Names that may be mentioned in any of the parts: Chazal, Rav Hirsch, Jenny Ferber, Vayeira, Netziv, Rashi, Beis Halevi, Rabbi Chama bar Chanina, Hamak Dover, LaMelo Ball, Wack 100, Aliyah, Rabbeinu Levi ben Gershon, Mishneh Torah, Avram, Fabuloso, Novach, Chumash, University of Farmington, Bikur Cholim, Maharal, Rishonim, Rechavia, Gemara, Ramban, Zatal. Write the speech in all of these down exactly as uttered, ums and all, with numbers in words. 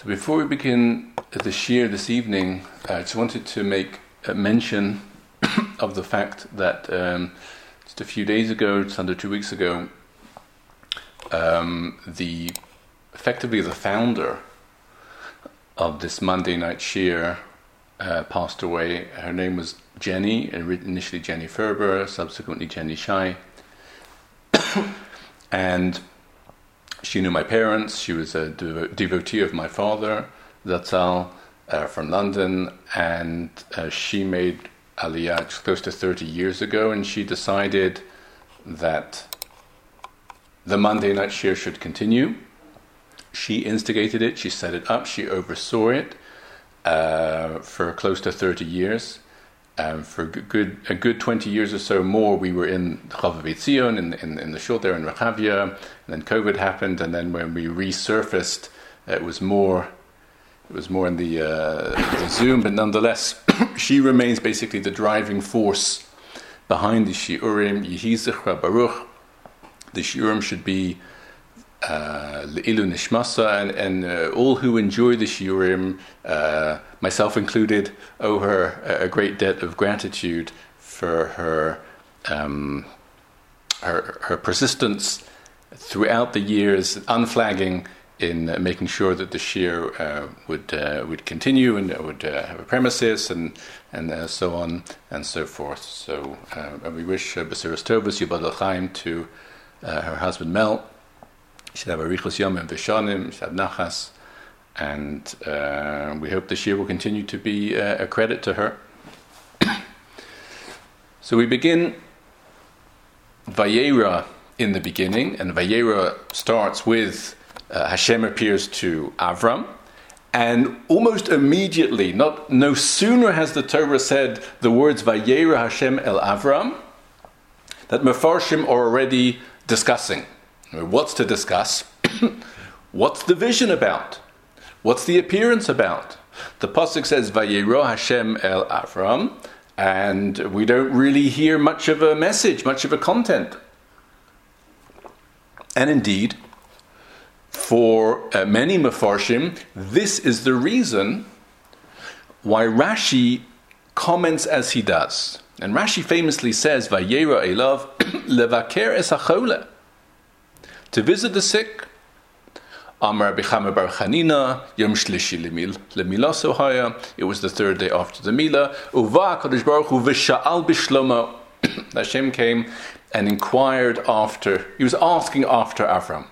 So before we begin the shir this evening, I just wanted to make a mention of the fact that um, just a few days ago, just under two weeks ago, um, the effectively the founder of this Monday night shir uh, passed away. Her name was Jenny, initially Jenny Ferber, subsequently Jenny Shai, and she knew my parents. She was a devo- devotee of my father, Zatal, uh, from London, and uh, she made Aliyah close to thirty years ago, and she decided that the Monday night shir should continue. She instigated it, she set it up, she oversaw it uh, for close to thirty years. Um, for good, a good twenty years or so more, we were in Kehavat Etzion, in, in, in the shul there in Rechavia, and then COVID happened, and then when we resurfaced, it was more it was more in the, uh, the Zoom, but nonetheless, she remains basically the driving force behind the shiurim. Yehi zichra baruch. The shiurim should be le'ilu uh, nishmasa, and, and uh, all who enjoy the shiurim, uh, myself included, owe her a great debt of gratitude for her um, her, her persistence throughout the years, unflagging in uh, making sure that the shir uh, would uh, would continue and would uh, have a premises and and uh, so on and so forth. So uh, and we wish uh, Basiras Tovas Yubad Al Chaim to uh, her husband Mel. She'd have a Arichos Yom and Vishanim, she'd have Nachas, and uh, we hope this year will continue to be uh, a credit to her. So we begin Vayera in the beginning, and Vayera starts with uh, Hashem appears to Avram, and almost immediately, not no sooner has the Torah said the words Vayera Hashem el Avram, that Mefarshim are already discussing. What's to discuss? What's the vision about? What's the appearance about? The pasuk says Vayero Hashem el Avram, and we don't really hear much of a message, much of a content. And indeed, for uh, many mefarshim, this is the reason why Rashi comments as he does. And Rashi famously says Vayero Elav levaker es hacholeh, to visit the sick. Amar Rabbi Chama bar Chanina, Yom Shlishi Lemilah Sohaya, it was the third day after the Milah. Uva HaKadosh Baruch Hu v'sha'al b'shlomo. Hashem came and inquired after, he was asking after Avram.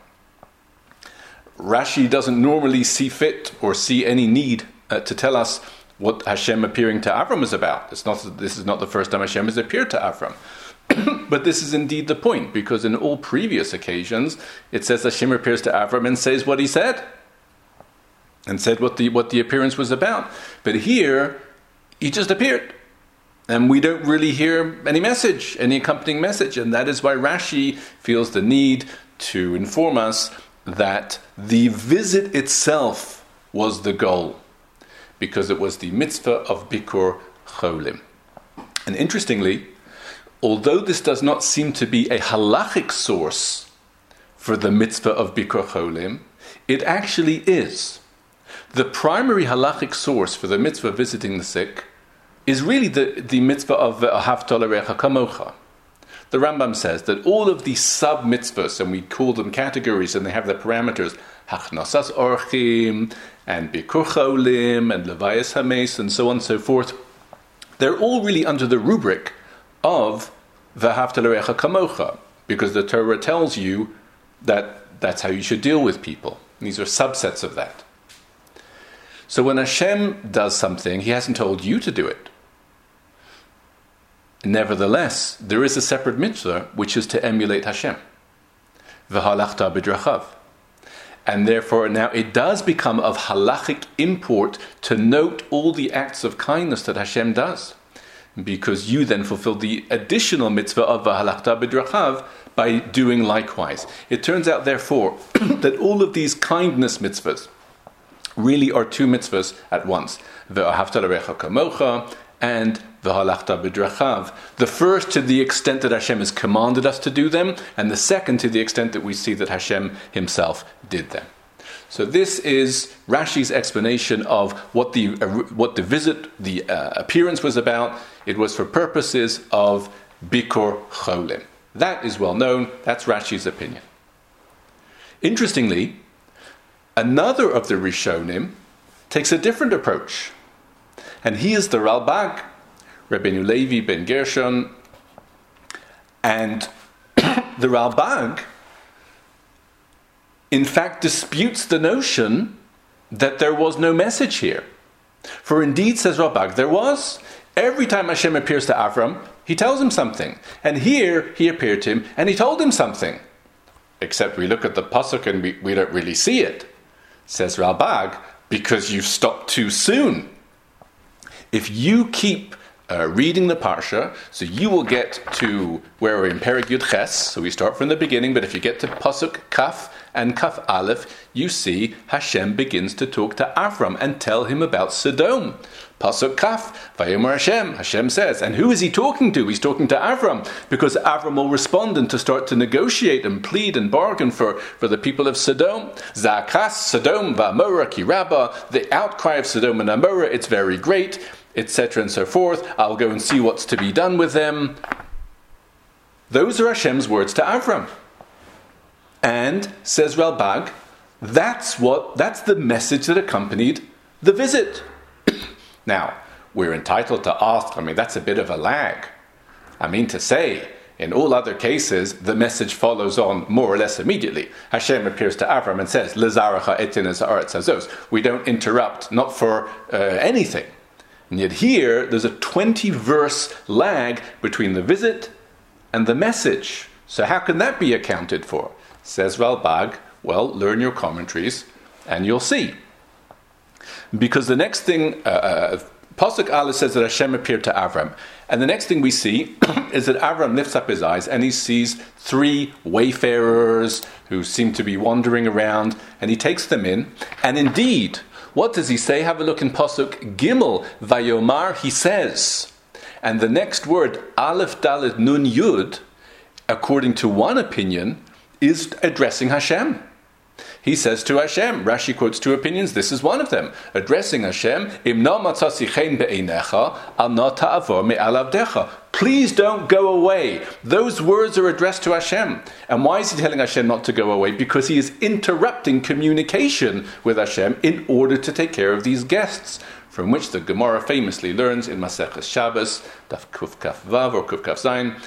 Rashi doesn't normally see fit or see any need uh, to tell us what Hashem appearing to Avram is about. It's not. This is not the first time Hashem has appeared to Avram. But this is indeed the point, because in all previous occasions, it says Hashem appears to Avram and says what he said, and said what the what the appearance was about. But here, he just appeared, and we don't really hear any message, any accompanying message, and that is why Rashi feels the need to inform us that the visit itself was the goal, because it was the mitzvah of Bikur Cholim. And interestingly, although this does not seem to be a halachic source for the mitzvah of Bikur Cholim, it actually is. The primary halachic source for the mitzvah of visiting the sick is really the, the mitzvah of Ahavta Lerecha Kamocha. The Rambam says that all of these sub-mitzvahs, and we call them categories, and they have their parameters, Hachnasas Orchim, and Bikur Cholim, and Levayas Hames, and so on and so forth, they're all really under the rubric of V'ahavta l'orecha kamocha, because the Torah tells you that that's how you should deal with people. These are subsets of that. So when Hashem does something, he hasn't told you to do it. Nevertheless, there is a separate mitzvah, which is to emulate Hashem. V'halachta b'drachav. And therefore now it does become of halachic import to note all the acts of kindness that Hashem does, because you then fulfill the additional mitzvah of V'halachta b'drachav by doing likewise. It turns out, therefore, that all of these kindness mitzvahs really are two mitzvahs at once. V'ahavta l'orecha kamocha and V'halachta b'drachav. The first to the extent that Hashem has commanded us to do them, and the second to the extent that we see that Hashem himself did them. So this is Rashi's explanation of what the uh, what the visit, the uh, appearance was about. It was for purposes of Bikur Cholim. That is well known. That's Rashi's opinion. Interestingly, another of the Rishonim takes a different approach, and he is the Ralbag, Rabbeinu Levi ben Gershon, and the Ralbag in fact disputes the notion that there was no message here. For indeed, says Ralbag, there was. Every time Hashem appears to Avram, he tells him something. And here, he appeared to him, and he told him something. Except we look at the pasuk and we, we don't really see it, says Ralbag, because you've stopped too soon. If you keep uh, reading the parsha, so you will get to where we're in Perek Yud Ches, so we start from the beginning, but if you get to pasuk Kaf and Kaf Aleph, you see Hashem begins to talk to Avram and tell him about Sodom. Pasuk Kaf, Vayomer Hashem, Hashem says. And who is he talking to? He's talking to Avram, because Avram will respond and to start to negotiate and plead and bargain for, for the people of Sodom. Za'akas Sodom va'Amorah ki Rabbah, the outcry of Sodom and Amorah, it's very great, et cetera and so forth. I'll go and see what's to be done with them. Those are Hashem's words to Avram. And, says Ralbag, that's what that's the message that accompanied the visit. Now, we're entitled to ask, I mean, that's a bit of a lag. I mean to say, in all other cases, the message follows on more or less immediately. Hashem appears to Avram and says, Lezarecha etin es haaretz hazos. We don't interrupt, not for uh, anything. And yet here, there's a twenty-verse lag between the visit and the message. So how can that be accounted for? Says Ralbag, well, learn your commentaries and you'll see. Because the next thing, uh, uh, Pasuk Aleph says that Hashem appeared to Avram. And the next thing we see is that Avram lifts up his eyes and he sees three wayfarers who seem to be wandering around, and he takes them in. And indeed, what does he say? Have a look in Pasuk Gimel, Vayomar, he says. And the next word, Aleph Dalet Nun Yud, according to one opinion, is addressing Hashem. He says to Hashem, Rashi quotes two opinions, this is one of them. Addressing Hashem, Im no matzasi chen be'einecha, al no ta'avor me'al avdecha. Please don't go away. Those words are addressed to Hashem. And why is he telling Hashem not to go away? Because he is interrupting communication with Hashem in order to take care of these guests, from which the Gemara famously learns in Maseches Shabbos, Daf Kuf Kaf Vav or Kuf Kaf Zayin,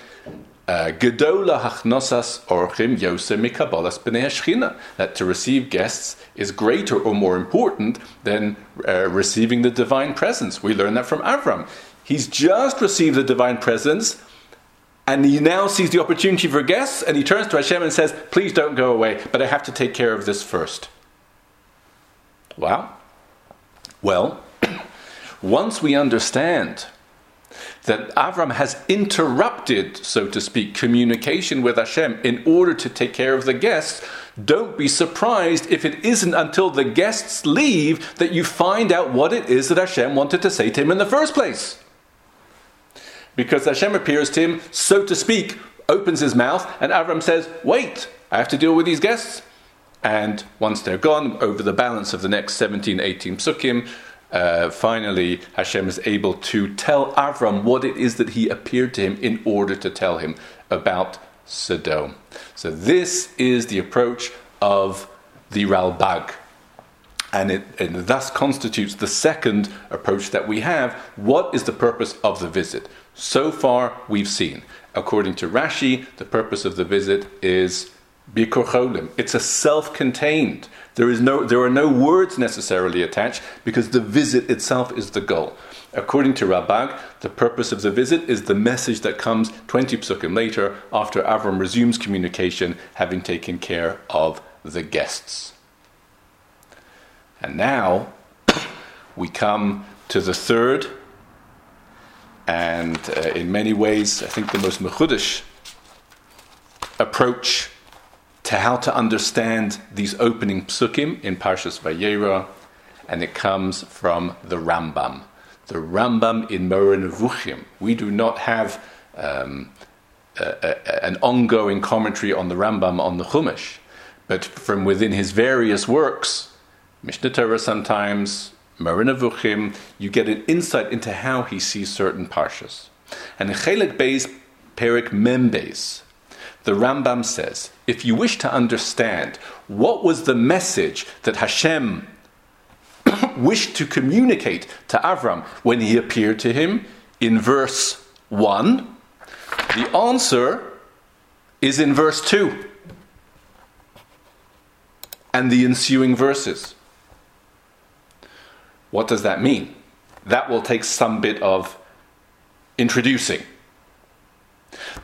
Gedola hachnosas orchim yose mikabolas b'nei hashchina, that to receive guests is greater or more important than uh, receiving the divine presence. We learn that from Avram. He's just received the divine presence, and he now sees the opportunity for guests, and he turns to Hashem and says, please don't go away, but I have to take care of this first. Wow. Well, once we understand that Avram has interrupted, so to speak, communication with Hashem in order to take care of the guests, don't be surprised if it isn't until the guests leave that you find out what it is that Hashem wanted to say to him in the first place. Because Hashem appears to him, so to speak, opens his mouth, and Avram says, wait, I have to deal with these guests. And once they're gone, over the balance of the next seventeen, eighteen psukim, Uh, finally, Hashem is able to tell Avram what it is that he appeared to him in order to tell him about Sodom. So this is the approach of the Ralbag. And it and thus constitutes the second approach that we have. What is the purpose of the visit? So far, we've seen. According to Rashi, the purpose of the visit is Bikur Cholim. It's a self-contained. There is no, there are no words necessarily attached because the visit itself is the goal. According to Ralbag, the purpose of the visit is the message that comes twenty psukim later after Avram resumes communication, having taken care of the guests. And now we come to the third, and uh, in many ways, I think the most mechudesh approach to how to understand these opening psukim in Parshas Vayera, and it comes from the Rambam. The Rambam in Moreh Nevuchim. We do not have um, a, a, an ongoing commentary on the Rambam on the Chumash, but from within his various works, Mishneh Torah sometimes, Marina Vuchim, you get an insight into how he sees certain parshas. And in Chelek Beis, Perek Membeis, the Rambam says, if you wish to understand what was the message that Hashem wished to communicate to Avram when he appeared to him, in verse one, the answer is in verse two and the ensuing verses. What does that mean? That will take some bit of introducing.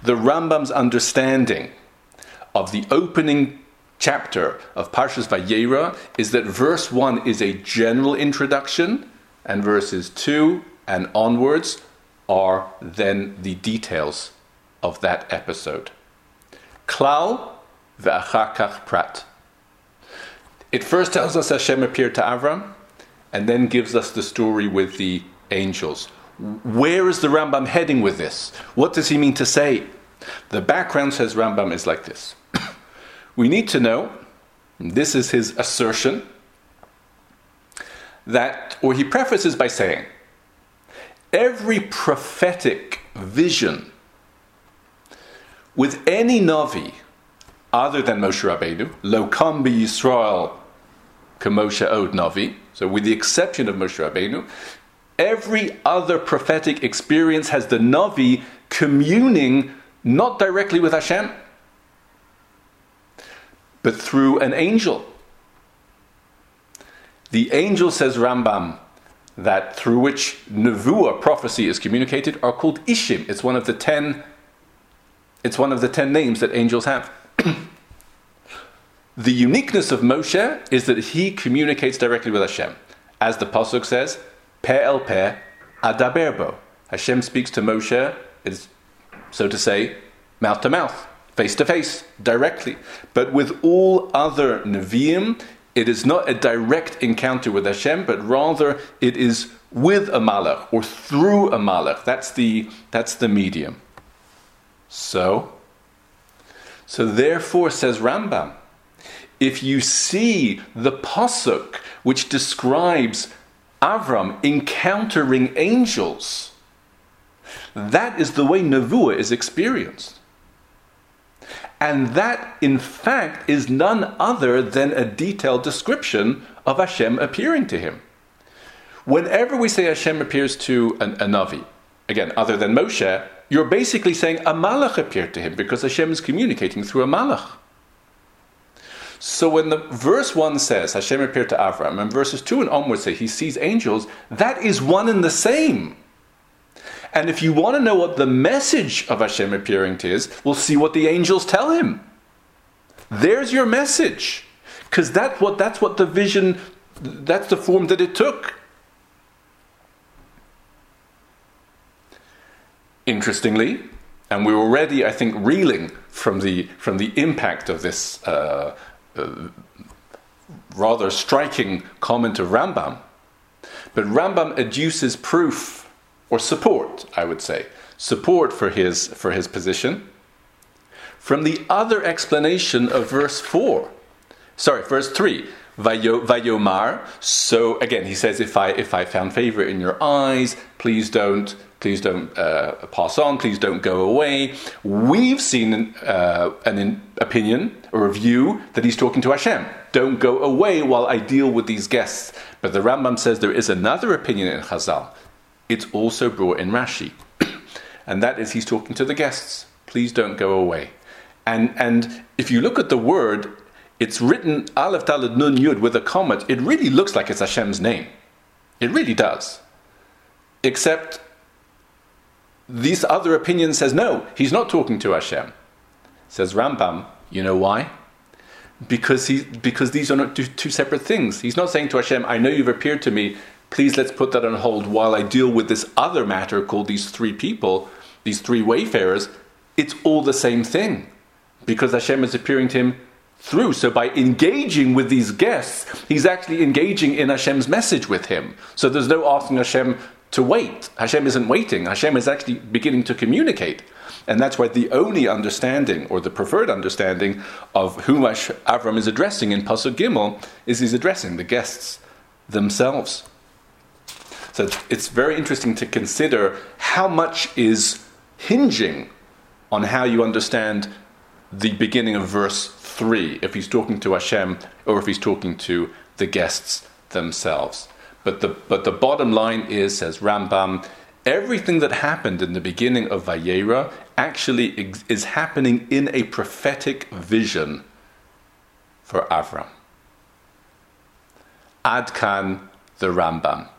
The Rambam's understanding of the opening chapter of Parshas Vayera is that verse one is a general introduction, and verses two and onwards are then the details of that episode. Klal ve'achar kach prat. It first tells us Hashem appeared to Avram, and then gives us the story with the angels. Where is the Rambam heading with this? What does he mean to say? The background, says Rambam, is like this. We need to know, this is his assertion, that, or he prefaces by saying, every prophetic vision with any Navi other than Moshe Rabbeinu, Lo Kam Bi Yisrael K'Moshe Od Navi, so with the exception of Moshe Rabbeinu, every other prophetic experience has the Navi communing not directly with Hashem, but through an angel. The angel, says Rambam, that through which Nevuah, prophecy, is communicated, are called Ishim. It's one of the ten, it's one of the ten names that angels have. The uniqueness of Moshe is that he communicates directly with Hashem. As the Pasuk says, Pe el Pe adaber bo. Hashem speaks to Moshe, it's, so to say, mouth to mouth, face to face, directly. But with all other Nevi'im, it is not a direct encounter with Hashem, but rather it is with a Malach, or through a Malach. That's the, that's the medium. So, so therefore, says Rambam, if you see the Pasuk which describes Avram encountering angels, that is the way Nevuah is experienced. And that, in fact, is none other than a detailed description of Hashem appearing to him. Whenever we say Hashem appears to an, a Navi, again, other than Moshe, you're basically saying a Malach appeared to him, because Hashem is communicating through a Malach. So when the verse one says Hashem appeared to Avram, and verses two and onwards say he sees angels, that is one and the same. And if you want to know what the message of Hashem appearing to is, we'll see what the angels tell him. There's your message. Because that's what, that's what the vision, that's the form that it took. Interestingly, and we're already, I think, reeling from the from the impact of this uh, uh, rather striking comment of Rambam, but Rambam adduces proof or support, I would say, support for his for his position from the other explanation of verse four, sorry, verse three. Vayomar. So again, he says, if I if I found favor in your eyes, please don't please don't uh, pass on, please don't go away. We've seen an, uh, an opinion or a view that he's talking to Hashem. Don't go away while I deal with these guests. But the Rambam says there is another opinion in Chazal. It's also brought in Rashi, and that is he's talking to the guests. Please don't go away. And and if you look at the word, it's written Aleph Daled Nun Yud with a comma. It really looks like it's Hashem's name. It really does. Except this other opinion says, no, he's not talking to Hashem. Says Rambam, you know why? Because he because these are not two, two separate things. He's not saying to Hashem, I know you've appeared to me. Please let's put that on hold while I deal with this other matter called these three people, these three wayfarers. It's all the same thing. Because Hashem is appearing to him through. So by engaging with these guests, he's actually engaging in Hashem's message with him. So there's no asking Hashem to wait. Hashem isn't waiting. Hashem is actually beginning to communicate. And that's why the only understanding, or the preferred understanding, of whom Avram is addressing in Pasuk Gimel is he's addressing the guests themselves. So it's very interesting to consider how much is hinging on how you understand the beginning of verse three, if he's talking to Hashem or if he's talking to the guests themselves. But the but the bottom line is, says Rambam, everything that happened in the beginning of Vayera actually ex- is happening in a prophetic vision for Avram. Ad kan the Rambam.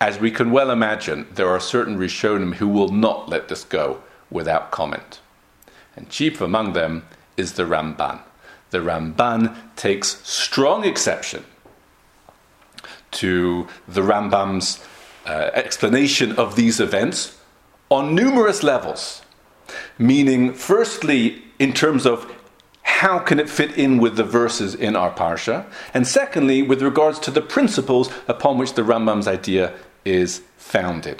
As we can well imagine, there are certain Rishonim who will not let this go without comment. And chief among them is the Ramban. The Ramban takes strong exception to the Rambam's Uh, explanation of these events on numerous levels, meaning firstly in terms of how can it fit in with the verses in our parsha, and secondly with regards to the principles upon which the Rambam's idea is founded.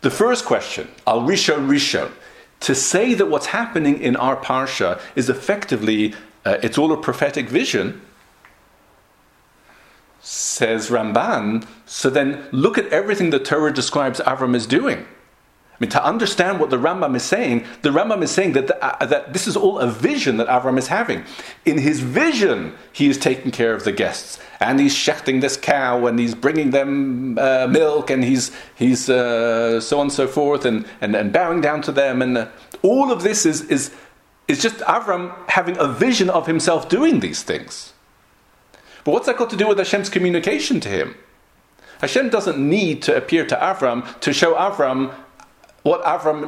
The first question, al rishon rishon, to say that what's happening in our parsha is effectively uh, it's all a prophetic vision. Says Ramban, so then look at everything the Torah describes Avram is doing. I mean, to understand what the Rambam is saying, the Rambam is saying that, the, uh, that this is all a vision that Avram is having. In his vision, he is taking care of the guests, and he's shechting this cow, and he's bringing them uh, milk, and he's he's uh, so on and so forth, and, and, and bowing down to them, and uh, all of this is is is just Avram having a vision of himself doing these things. But what's that got to do with Hashem's communication to him? Hashem doesn't need to appear to Avram to show Avram what Avram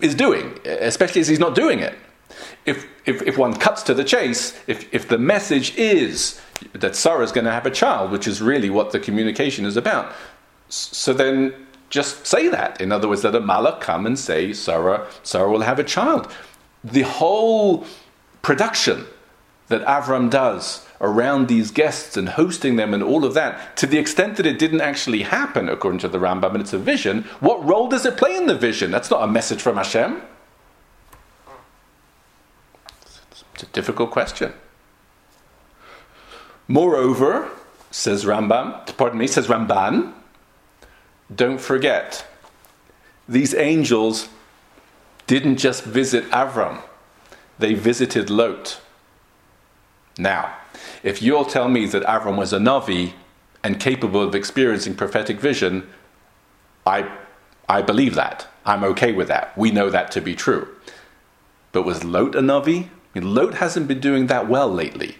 is doing, especially as he's not doing it. If if, if one cuts to the chase, if, if the message is that Sarah is going to have a child, which is really what the communication is about, so then just say that. In other words, let a malach come and say, Sarah, Sarah will have a child. The whole production that Avram does around these guests and hosting them and all of that, to the extent that it didn't actually happen, according to the Rambam, and it's a vision, what role does it play in the vision? That's not a message from Hashem. It's a difficult question. Moreover, says Rambam, pardon me, says Ramban, don't forget, these angels didn't just visit Avram, they visited Lot. Now, if you'll tell me that Avram was a Navi and capable of experiencing prophetic vision, I I believe that. I'm okay with that. We know that to be true. But was Lot a Navi? I mean, Lot hasn't been doing that well lately.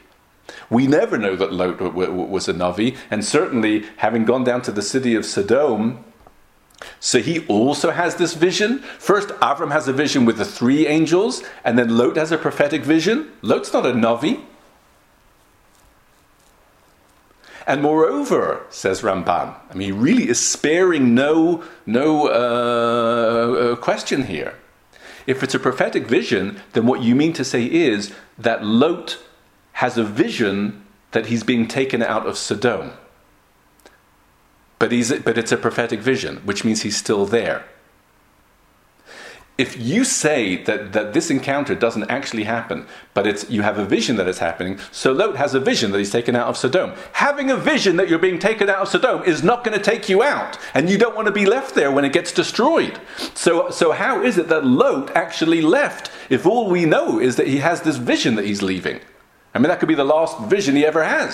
We never know that Lot w- w- was a Navi, and certainly having gone down to the city of Sodom, so he also has this vision. First, Avram has a vision with the three angels, and then Lot has a prophetic vision. Lot's not a Navi. And moreover, says Ramban, I mean, he really is sparing no no uh, question here. If it's a prophetic vision, then what you mean to say is that Lot has a vision that he's being taken out of Sodom. But he's but it's a prophetic vision, which means he's still there. If you say that, that this encounter doesn't actually happen, but it's you have a vision that it's happening, so Lot has a vision that he's taken out of Sodom. Having a vision that you're being taken out of Sodom is not going to take you out, and you don't want to be left there when it gets destroyed. So, so how is it that Lot actually left, if all we know is that he has this vision that he's leaving? I mean, that could be the last vision he ever has.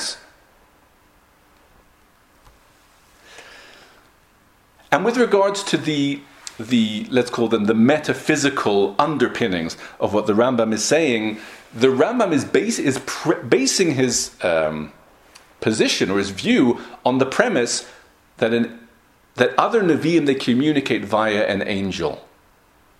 And with regards to the the, let's call them the metaphysical underpinnings of what the Rambam is saying, the Rambam is, base, is pre- basing his um, position or his view on the premise that an, that other Nevi'im, they communicate via an angel.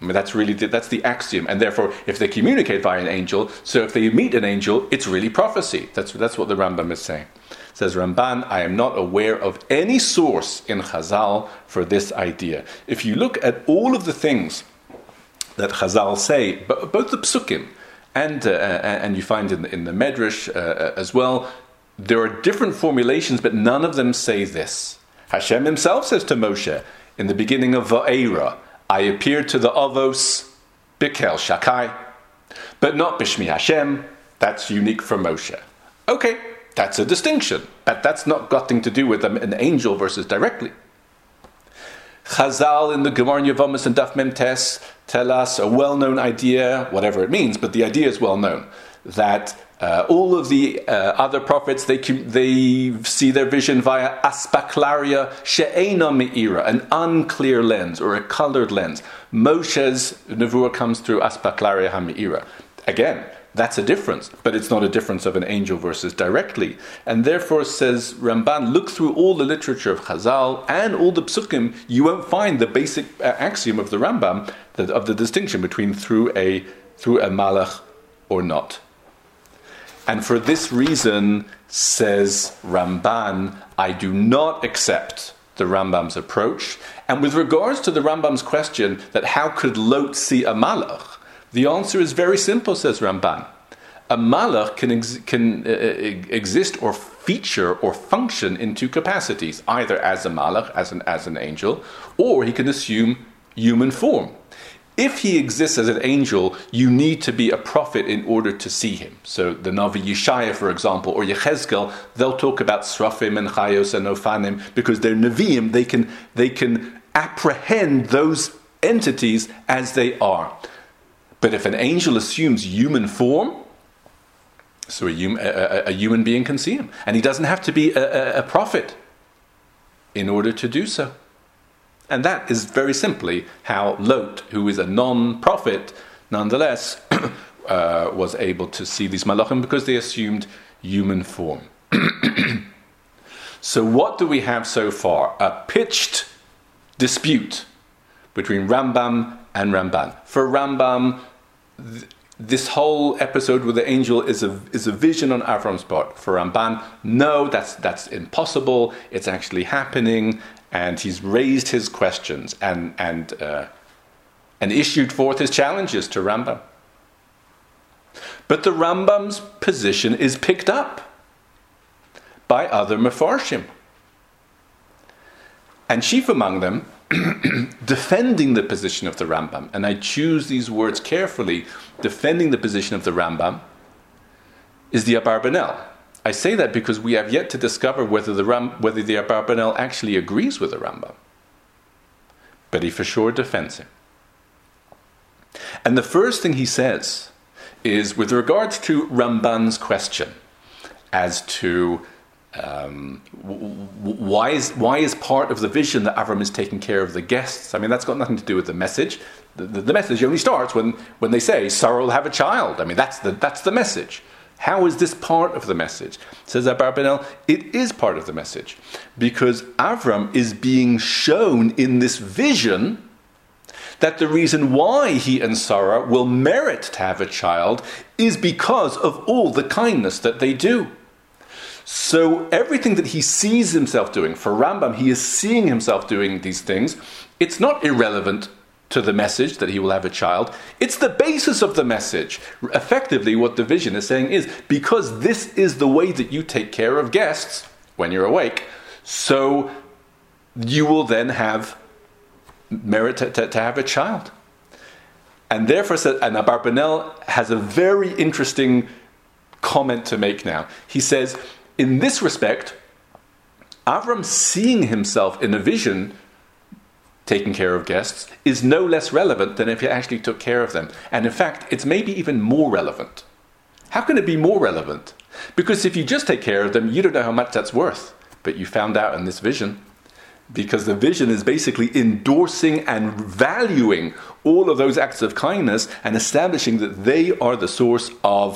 I mean, that's really, the, that's the axiom, and therefore, if they communicate via an angel, so if they meet an angel, it's really prophecy. That's, that's what the Rambam is saying. Says Ramban, I am not aware of any source in Chazal for this idea. If you look at all of the things that Chazal say, both the Psukim and uh, and you find in, in the Medrash uh, as well, there are different formulations, but none of them say this. Hashem himself says to Moshe in the beginning of Va'era, I appeared to the Avos Bikel Shakai, but not Bishmi Hashem. That's unique for Moshe. Okay, that's a distinction, but that's not got thing to do with an angel versus directly. Chazal in the Gemara Yevamos and Daf Mem Tes tell us a well-known idea, whatever it means, but the idea is well-known, that uh, all of the uh, other prophets, they they see their vision via aspaklaria she'ena me'ira, an unclear lens or a colored lens. Moshe's nevuah comes through aspaklaria ha'me'ira. Again, that's a difference, but it's not a difference of an angel versus directly. And therefore, says Ramban, look through all the literature of Chazal and all the Psukim, you won't find the basic uh, axiom of the Rambam, that, of the distinction between through a through a malach or not. And for this reason, says Ramban, I do not accept the Rambam's approach. And with regards to the Rambam's question that how could Lot see a malach, the answer is very simple, says Ramban. A malach can, ex- can uh, exist or feature or function in two capacities, either as a malach, as an, as an angel, or he can assume human form. If he exists as an angel, you need to be a prophet in order to see him. So the Navi Yeshaya, for example, or Yechezkel, they'll talk about Srafim and Chayos and Ofanim, because they're Nevi'im, they can, they can apprehend those entities as they are. But if an angel assumes human form, so a, hum, a, a human being can see him. And he doesn't have to be a, a, a prophet in order to do so. And that is very simply how Lot, who is a non-prophet, nonetheless, uh, was able to see these malachim because they assumed human form. So what do we have so far? A pitched dispute between Rambam and Ramban. For Rambam, th- this whole episode with the angel is a is a vision on Avram's part. For Ramban, no, that's that's impossible. It's actually happening, and he's raised his questions and and uh, and issued forth his challenges to Rambam. But the Rambam's position is picked up by other mefarshim, and chief among them, defending the position of the Rambam, and I choose these words carefully, defending the position of the Rambam, is the Abarbanel. I say that because we have yet to discover whether the Ram, whether the Abarbanel actually agrees with the Rambam. But he for sure defends him. And the first thing he says is, with regards to Ramban's question as to Um, why is why is part of the vision that Avram is taking care of the guests? I mean, that's got nothing to do with the message. The, the, the message only starts when, when they say Sarah will have a child. I mean, that's the that's the message. How is this part of the message? Says Abarbanel, it is part of the message because Avram is being shown in this vision that the reason why he and Sarah will merit to have a child is because of all the kindness that they do. So everything that he sees himself doing, for Rambam, he is seeing himself doing these things. It's not irrelevant to the message that he will have a child. It's the basis of the message. Effectively, what the vision is saying is, because this is the way that you take care of guests when you're awake, so you will then have merit to, to, to have a child. And therefore, and Abarbanel has a very interesting comment to make now. He says, in this respect, Avram seeing himself in a vision taking care of guests is no less relevant than if he actually took care of them. And in fact, it's maybe even more relevant. How can it be more relevant? Because if you just take care of them, you don't know how much that's worth. But you found out in this vision. Because the vision is basically endorsing and valuing all of those acts of kindness and establishing that they are the source of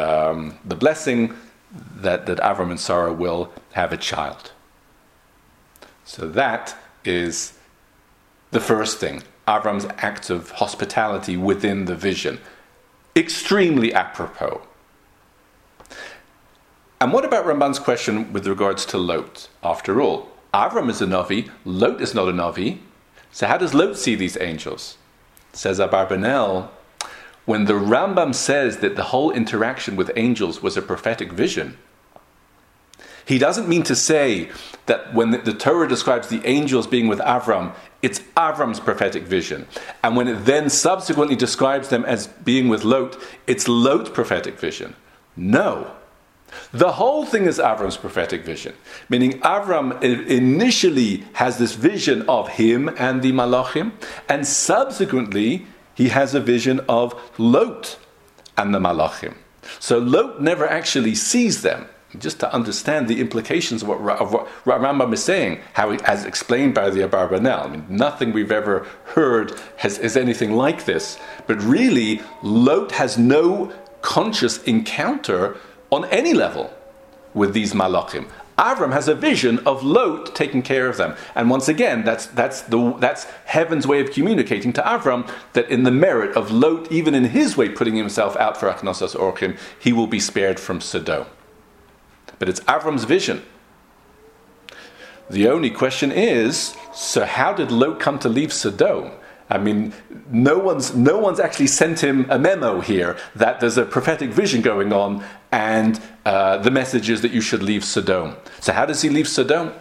um, the blessing that, that Avram and Sarah will have a child. So that is the first thing. Avram's act of hospitality within the vision. Extremely apropos. And what about Ramban's question with regards to Lot? After all, Avram is a Navi, Lot is not a Navi. So how does Lot see these angels? Says Abarbanel, when the Rambam says that the whole interaction with angels was a prophetic vision, He doesn't mean to say that when the, the Torah describes the angels being with Avram, it's Avram's prophetic vision. And when it then subsequently describes them as being with Lot, it's Lot's prophetic vision. No. The whole thing is Avram's prophetic vision, meaning Avram initially has this vision of him and the Malachim, and subsequently he has a vision of Lot and the Malachim. So Lot never actually sees them. Just to understand the implications of what, of what Rambam is saying, how he, as explained by the Abarbanel, I mean, nothing we've ever heard has, is anything like this. But really, Lot has no conscious encounter on any level with these malachim. Avram has a vision of Lot taking care of them, and once again, that's that's the that's heaven's way of communicating to Avram that in the merit of Lot, even in his way, putting himself out for Achnosas Orchim, he will be spared from Sodom. But it's Avram's vision. The only question is, so how did Lot come to leave Sodom? I mean, no one's no one's actually sent him a memo here that there's a prophetic vision going on, and uh, the message is that you should leave Sodom. So how does he leave Sodom?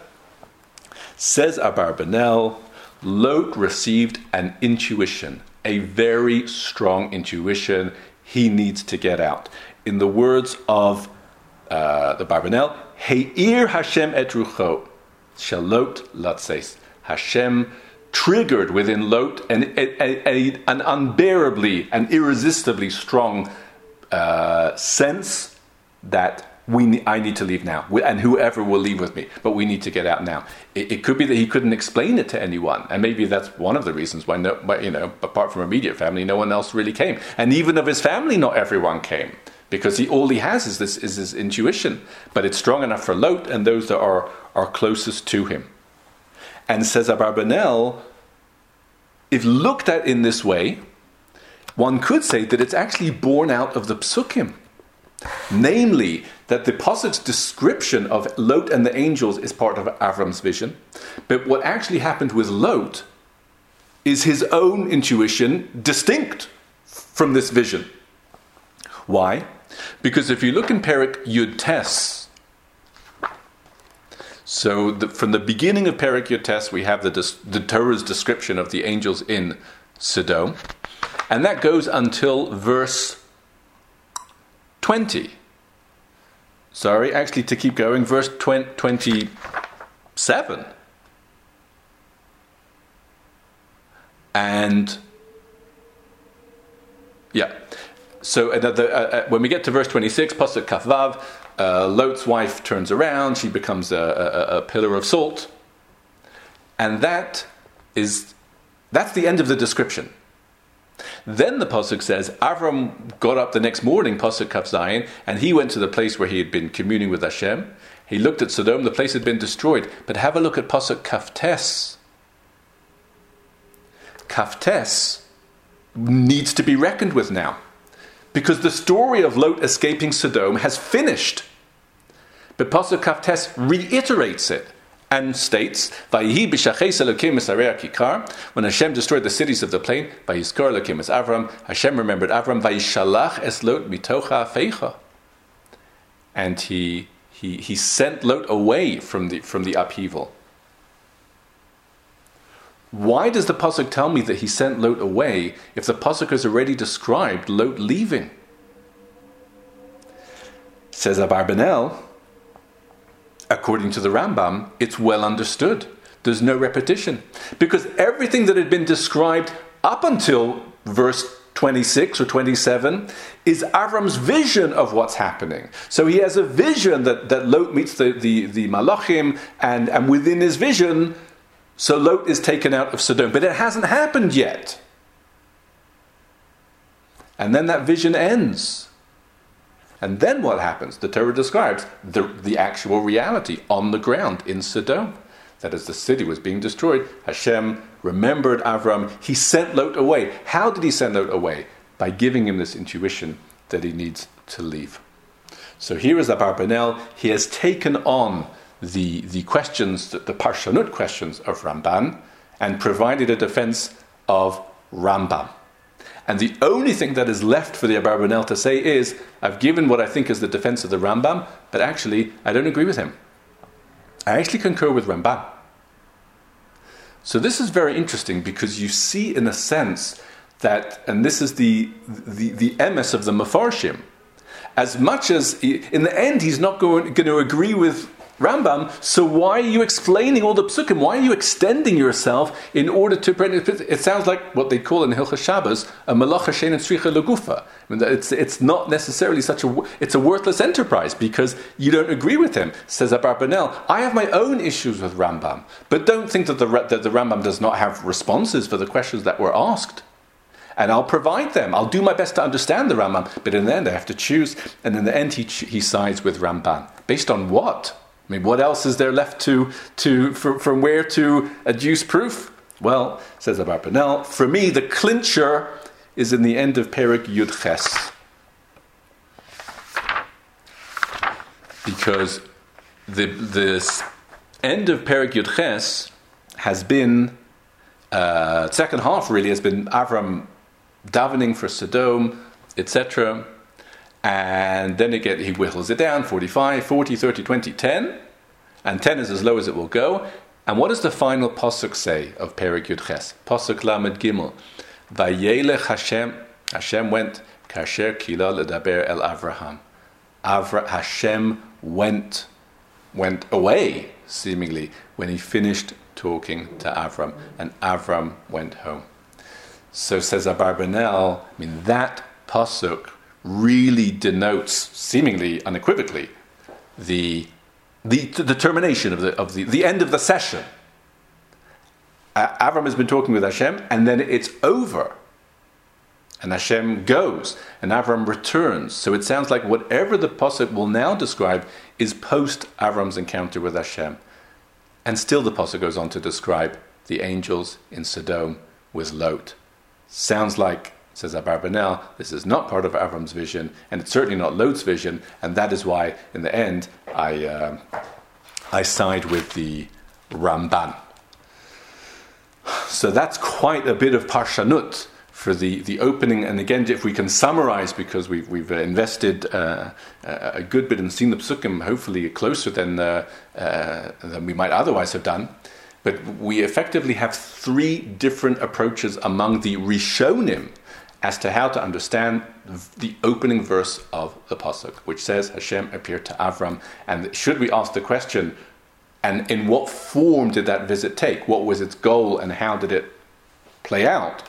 Says Abarbanel, Lot received an intuition, a very strong intuition. He needs to get out. In the words of uh, the Abarbanel, He'ir Hashem et rucho, shalot latseis. Hashem triggered within Lot an, a, a, an unbearably and irresistibly strong uh, sense that we ne- I need to leave now, we, and whoever will leave with me, but we need to get out now. It, it could be that he couldn't explain it to anyone, and maybe that's one of the reasons why, no, but, you know, apart from immediate family, no one else really came, and even of his family, not everyone came, because he, all he has is this is his intuition, but it's strong enough for Lot and those that are are closest to him. And says Abarbanel, if looked at in this way, one could say that it's actually born out of the psukim. Namely, that the Pasuk's description of Lot and the angels is part of Avram's vision. But what actually happened with Lot is his own intuition distinct from this vision. Why? Because if you look in Perek Yud Tes, So the, from the beginning of Perek Yud Tes, we have the, the Torah's description of the angels in Sodom. And that goes until verse twenty. Sorry, actually to keep going, verse twenty-seven. And, yeah. So another, uh, when we get to verse twenty-six, Pasuk Kafvav, Uh, Lot's wife turns around, she becomes a, a, a pillar of salt, and that is that's the end of the description. Then the Pasuk says, Avram got up the next morning, Pasuk Kaf Zayin, and he went to the place where he had been communing with Hashem. He looked at Sodom, the place had been destroyed, but have a look at Pasuk Kaf Tes. Kaf Tes needs to be reckoned with now, because the story of Lot escaping Sodom has finished. But Pasuk Kaf Tes reiterates it and states, Vayihi b'shaches Elokim es harei ha'kikar, when Hashem destroyed the cities of the plain, Vayizkor Elokim es Avram, Hashem remembered Avram, Vayishalach es Lot mitoch ha'afeicha. And he, he he sent Lot away from the from the upheaval. Why does the Pasuk tell me that he sent Lot away if the Pasuk has already described Lot leaving? Says Abarbanel, according to the Rambam, it's well understood. There's no repetition. Because everything that had been described up until verse twenty-six or twenty-seven is Avram's vision of what's happening. So he has a vision that, that Lot meets the, the, the Malachim, and, and within his vision, so Lot is taken out of Sodom, but it hasn't happened yet. And then that vision ends. And then what happens? The Torah describes the, the actual reality on the ground in Sodom. That as the city was being destroyed, Hashem remembered Avram. He sent Lot away. How did he send Lot away? By giving him this intuition that he needs to leave. So here is Abarbanel. He has taken on The, the questions, the, the Parshanut questions of Ramban, and provided a defense of Rambam. And the only thing that is left for the Abarbanel to say is, I've given what I think is the defense of the Rambam, but actually I don't agree with him. I actually concur with Ramban. So this is very interesting, because you see, in a sense, that, and this is the the, the emes of the Mefarshim, as much as, he, in the end, he's not going, going to agree with Rambam, so why are you explaining all the psukim? Why are you extending yourself in order to... It sounds like what they call in Hilchas Shabbos, a malacha she'ein tzricha legufa. I mean, it's, it's not necessarily such a... It's a worthless enterprise, because you don't agree with him. Says Abarbanel, I have my own issues with Rambam, but don't think that the, that the Rambam does not have responses for the questions that were asked. And I'll provide them. I'll do my best to understand the Rambam, but in the end I have to choose. And in the end he, he sides with Ramban. Based on what? I mean, what else is there left to, to for, from where to adduce proof? Well, says Abarbanel, for me, the clincher is in the end of Perek Yud Ches. Because the this end of Perek Yud Ches has been, uh, second half really, has been Avram davening for Sodom, et cetera, and then again, he whittles it down, forty-five, forty, thirty, twenty, ten. And ten is as low as it will go. And what does the final Pasuk say of Perek Yud Ches? Pasuk Lamed Gimel. Vayelech Hashem. Hashem went. Kasher Kila Ledaber El Avraham. Avra, Hashem went, went away, seemingly, when he finished talking to Avram. And Avram went home. So says Abarbanel, I mean, that Pasuk really denotes, seemingly unequivocally, the the, the termination of the of the, the end of the session. Uh, Avram has been talking with Hashem, and then it's over. And Hashem goes, and Avram returns. So it sounds like whatever the pasuk will now describe is post Avram's encounter with Hashem, and still the pasuk goes on to describe the angels in Sodom with Lot. Sounds like, says Abarbanel, this is not part of Avram's vision, and it's certainly not Lot's vision, and that is why, in the end, I uh, I side with the Ramban. So that's quite a bit of parshanut for the, the opening. And again, if we can summarize, because we've we've invested uh, a good bit in seeing the psukim, hopefully closer than uh, uh, than we might otherwise have done. But we effectively have three different approaches among the Rishonim as to how to understand the opening verse of the pasuk, which says Hashem appeared to Avram. And should we ask the question, and in what form did that visit take? What was its goal, and how did it play out?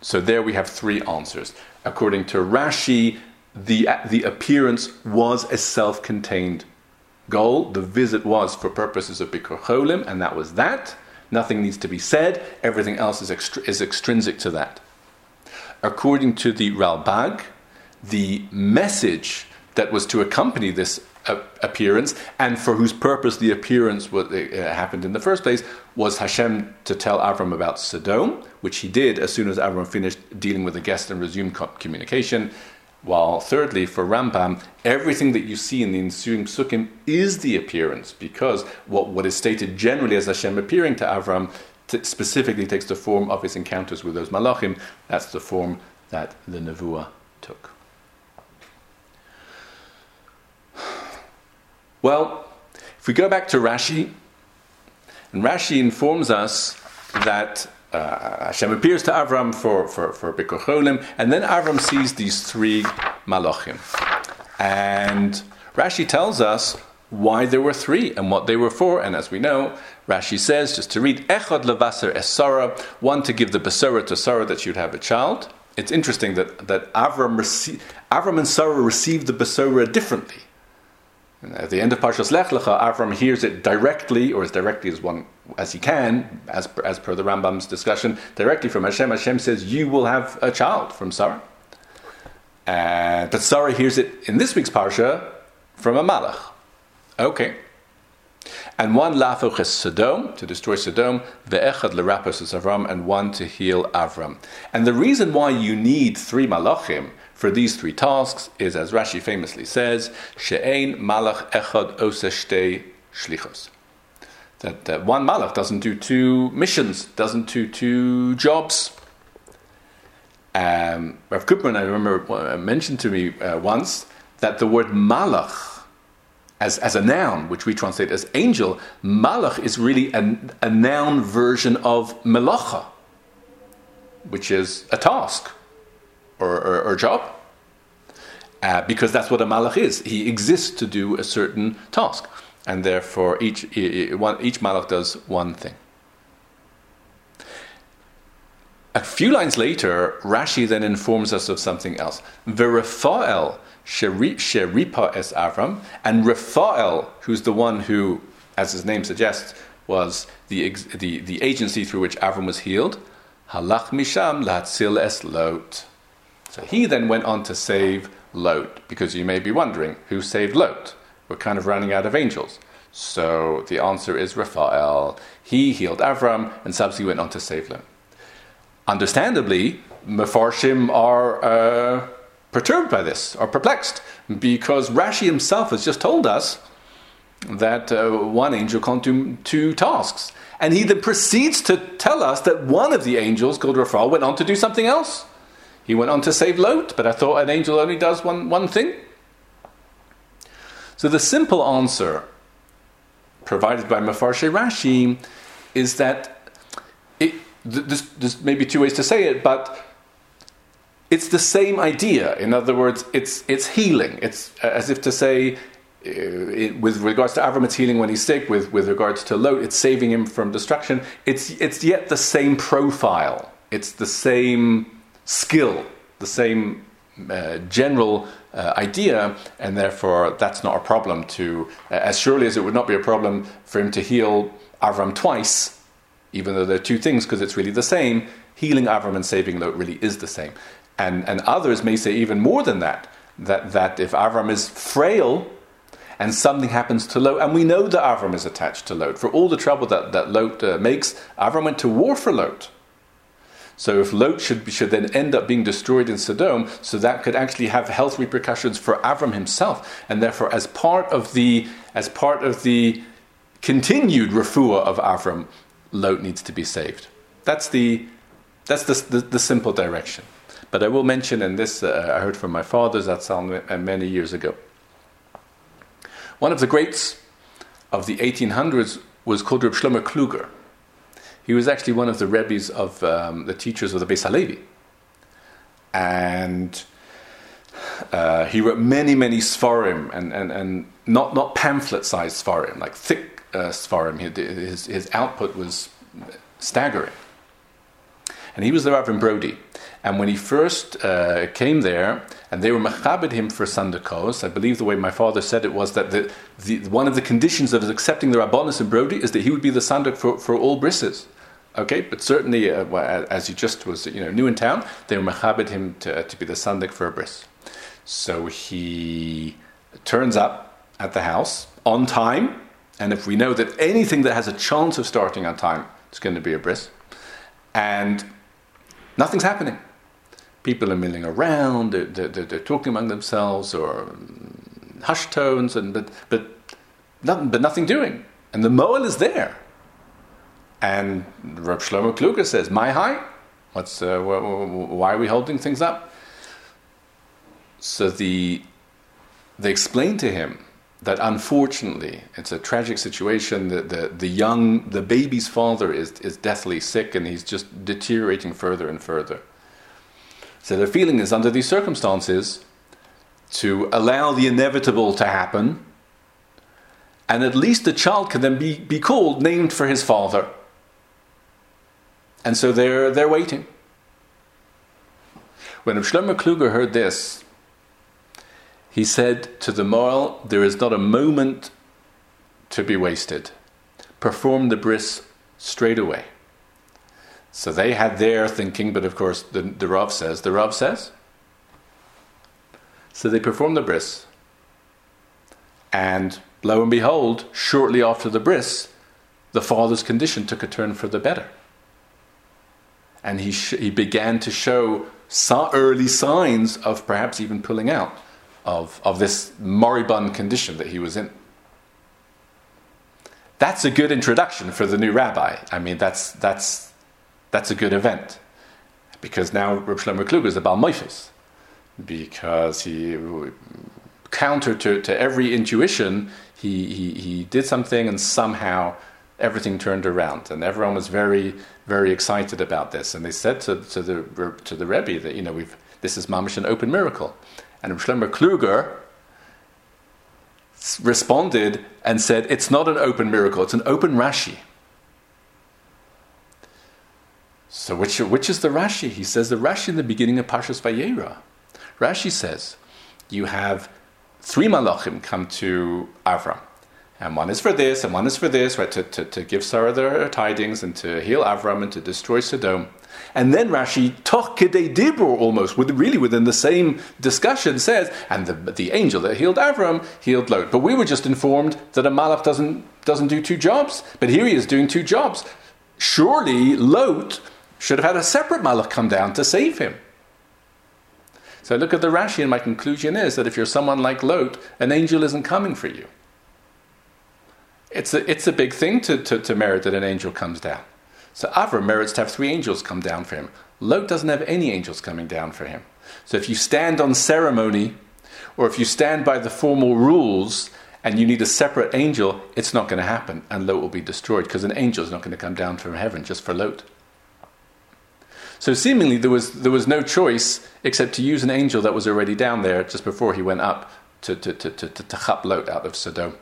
So there we have three answers. According to Rashi, the the appearance was a self-contained goal. The visit was for purposes of Bikur Cholim, and that was that. Nothing needs to be said. Everything else is extr- is extrinsic to that. According to the Ralbag, the message that was to accompany this uh, appearance, and for whose purpose the appearance was, uh, happened in the first place, was Hashem to tell Avram about Sodom, which he did as soon as Avram finished dealing with the guest and resumed co- communication. While thirdly, for Rambam, everything that you see in the ensuing psukim is the appearance, because what, what is stated generally as Hashem appearing to Avram specifically takes the form of his encounters with those malachim. That's the form that the nevuah took. Well, if we go back to Rashi, and Rashi informs us that uh, Hashem appears to Avram for, for, for Bikur Cholim, and then Avram sees these three malachim. And Rashi tells us why there were three and what they were for. And as we know, Rashi says, just to read, Echad levaser es Sarah, one to give the Basara to Sarah that she would have a child. It's interesting that, that Avram, rece- Avram and Sarah received the Basara differently. And at the end of Parshas Lech Lecha, Avram hears it directly, or as directly as one as he can, as, as per the Rambam's discussion, directly from Hashem. Hashem says, you will have a child from Sarah. Uh, but Sarah hears it in this week's Parsha from a Malach. Okay. And one lafoch is Sodom, to destroy Sodom, ve'echad l'rapos is Avram, and one to heal Avram. And the reason why you need three malachim for these three tasks is, as Rashi famously says, she'ein malach echad oseh shtei shlichos. That uh, one malach doesn't do two missions, doesn't do two jobs. Um, Rav Kupman, I remember, mentioned to me uh, once that the word malach as, as a noun, which we translate as angel, malach is really an, a noun version of melacha, which is a task or, or, or job, uh, because that's what a malach is. He exists to do a certain task, and therefore each, each malach does one thing. A few lines later, Rashi then informs us of something else. V'Rephael sheripa es Avram, and Rephael, who's the one who, as his name suggests, was the the, the agency through which Avram was healed, halach misham lahatzil es Lot. So he then went on to save Lot, because you may be wondering, who saved Lot? We're kind of running out of angels. So the answer is Rephael. He healed Avram, and subsequently went on to save Lot. Understandably, Mefarshim are uh, perturbed by this, or perplexed, because Rashi himself has just told us that uh, one angel can't do two tasks. And he then proceeds to tell us that one of the angels, called Raphael, went on to do something else. He went on to save Lot, but I thought an angel only does one, one thing. So the simple answer provided by Mefarshim Rashi is that there's maybe two ways to say it, but it's the same idea. In other words, it's it's healing. It's as if to say, uh, it, with regards to Avram, it's healing when he's sick. With with regards to Lot, it's saving him from destruction. It's it's yet the same profile. It's the same skill, the same uh, general uh, idea, and therefore that's not a problem to, uh, as surely as it would not be a problem for him to heal Avram twice, even though they're two things, because it's really the same. Healing Avram and saving Lot really is the same. And and others may say even more than that, that, that if Avram is frail and something happens to Lot, and we know that Avram is attached to Lot, for all the trouble that, that Lot uh, makes, Avram went to war for Lot. So if Lot should, should then end up being destroyed in Sodom, so that could actually have health repercussions for Avram himself. And therefore, as part of the, as part of the continued refuah of Avram, Lot needs to be saved. That's the that's the, the, the simple direction. But I will mention, and this uh, I heard from my father, Zatal, many years ago. One of the greats of the eighteen hundreds was called Rav Shlomo Kluger. He was actually one of the rebbes of um, the teachers of the Beis Halevi. And uh, he wrote many, many Sfarim, and, and, and not, not pamphlet-sized Sfarim, like thick Uh, Sfarim. His, his output was staggering. And he was the Reverend Brody. And when he first uh, came there, and they were mechabed him for Sandakos, I believe the way my father said it was that the, the, one of the conditions of his accepting the Rabbanus in Brody is that he would be the Sandak for, for all Brises. Okay, but certainly, uh, as he just was you know, new in town, they were mechabed him to, uh, to be the Sandak for a Bris. So he turns up at the house on time. And if we know that anything that has a chance of starting on time, it's going to be a bris. And nothing's happening. People are milling around, they're, they're, they're talking among themselves, or hush tones, and but but nothing, but nothing doing. And the moel is there. And Reb Shlomo Kluger says, "My high, what's uh, why are we holding things up?" So the they explained to him that unfortunately, it's a tragic situation. The, the the young, the baby's father is is deathly sick, and he's just deteriorating further and further. So the feeling is, under these circumstances, to allow the inevitable to happen, and at least the child can then be, be called, named for his father. And so they're they're waiting. When Shlomo Kluger heard this, he said to the moel, "There is not a moment to be wasted. Perform the bris straight away." So they had their thinking, but of course the, the Rav says, the Rav says. So they performed the bris. And lo and behold, shortly after the bris, the father's condition took a turn for the better. And he, sh- he began to show so- early signs of perhaps even pulling out of of this moribund condition that he was in. That's a good introduction for the new rabbi. I mean, that's that's that's a good event, because now Reb Shlomo Kluger is a Baal Mofes, because he counter to, to every intuition, he, he he did something, and somehow everything turned around, and everyone was very very excited about this. And they said to, to the to the Rebbe that, you know, we've this is mamish an open miracle. And Rav Shlomo Kluger responded and said, "It's not an open miracle; it's an open Rashi." So which which is the Rashi? He says the Rashi in the beginning of Parshas Vayera. Rashi says, you have three malachim come to Avram. And one is for this, and one is for this, right? To, to, to give Sarah their tidings, and to heal Avram, and to destroy Sodom. And then Rashi, toch kedei dibur, almost, with, really within the same discussion, says, and the, the angel that healed Avram, healed Lot. But we were just informed that a malach doesn't, doesn't do two jobs. But here he is doing two jobs. Surely Lot should have had a separate malach come down to save him. So look at the Rashi, and my conclusion is that if you're someone like Lot, an angel isn't coming for you. It's a, it's a big thing to, to, to merit that an angel comes down. So Avram merits to have three angels come down for him. Lot doesn't have any angels coming down for him. So if you stand on ceremony, or if you stand by the formal rules, and you need a separate angel, it's not going to happen, and Lot will be destroyed, because an angel is not going to come down from heaven just for Lot. So seemingly there was there was no choice except to use an angel that was already down there just before he went up to to to to to chap Lot out of Sodom.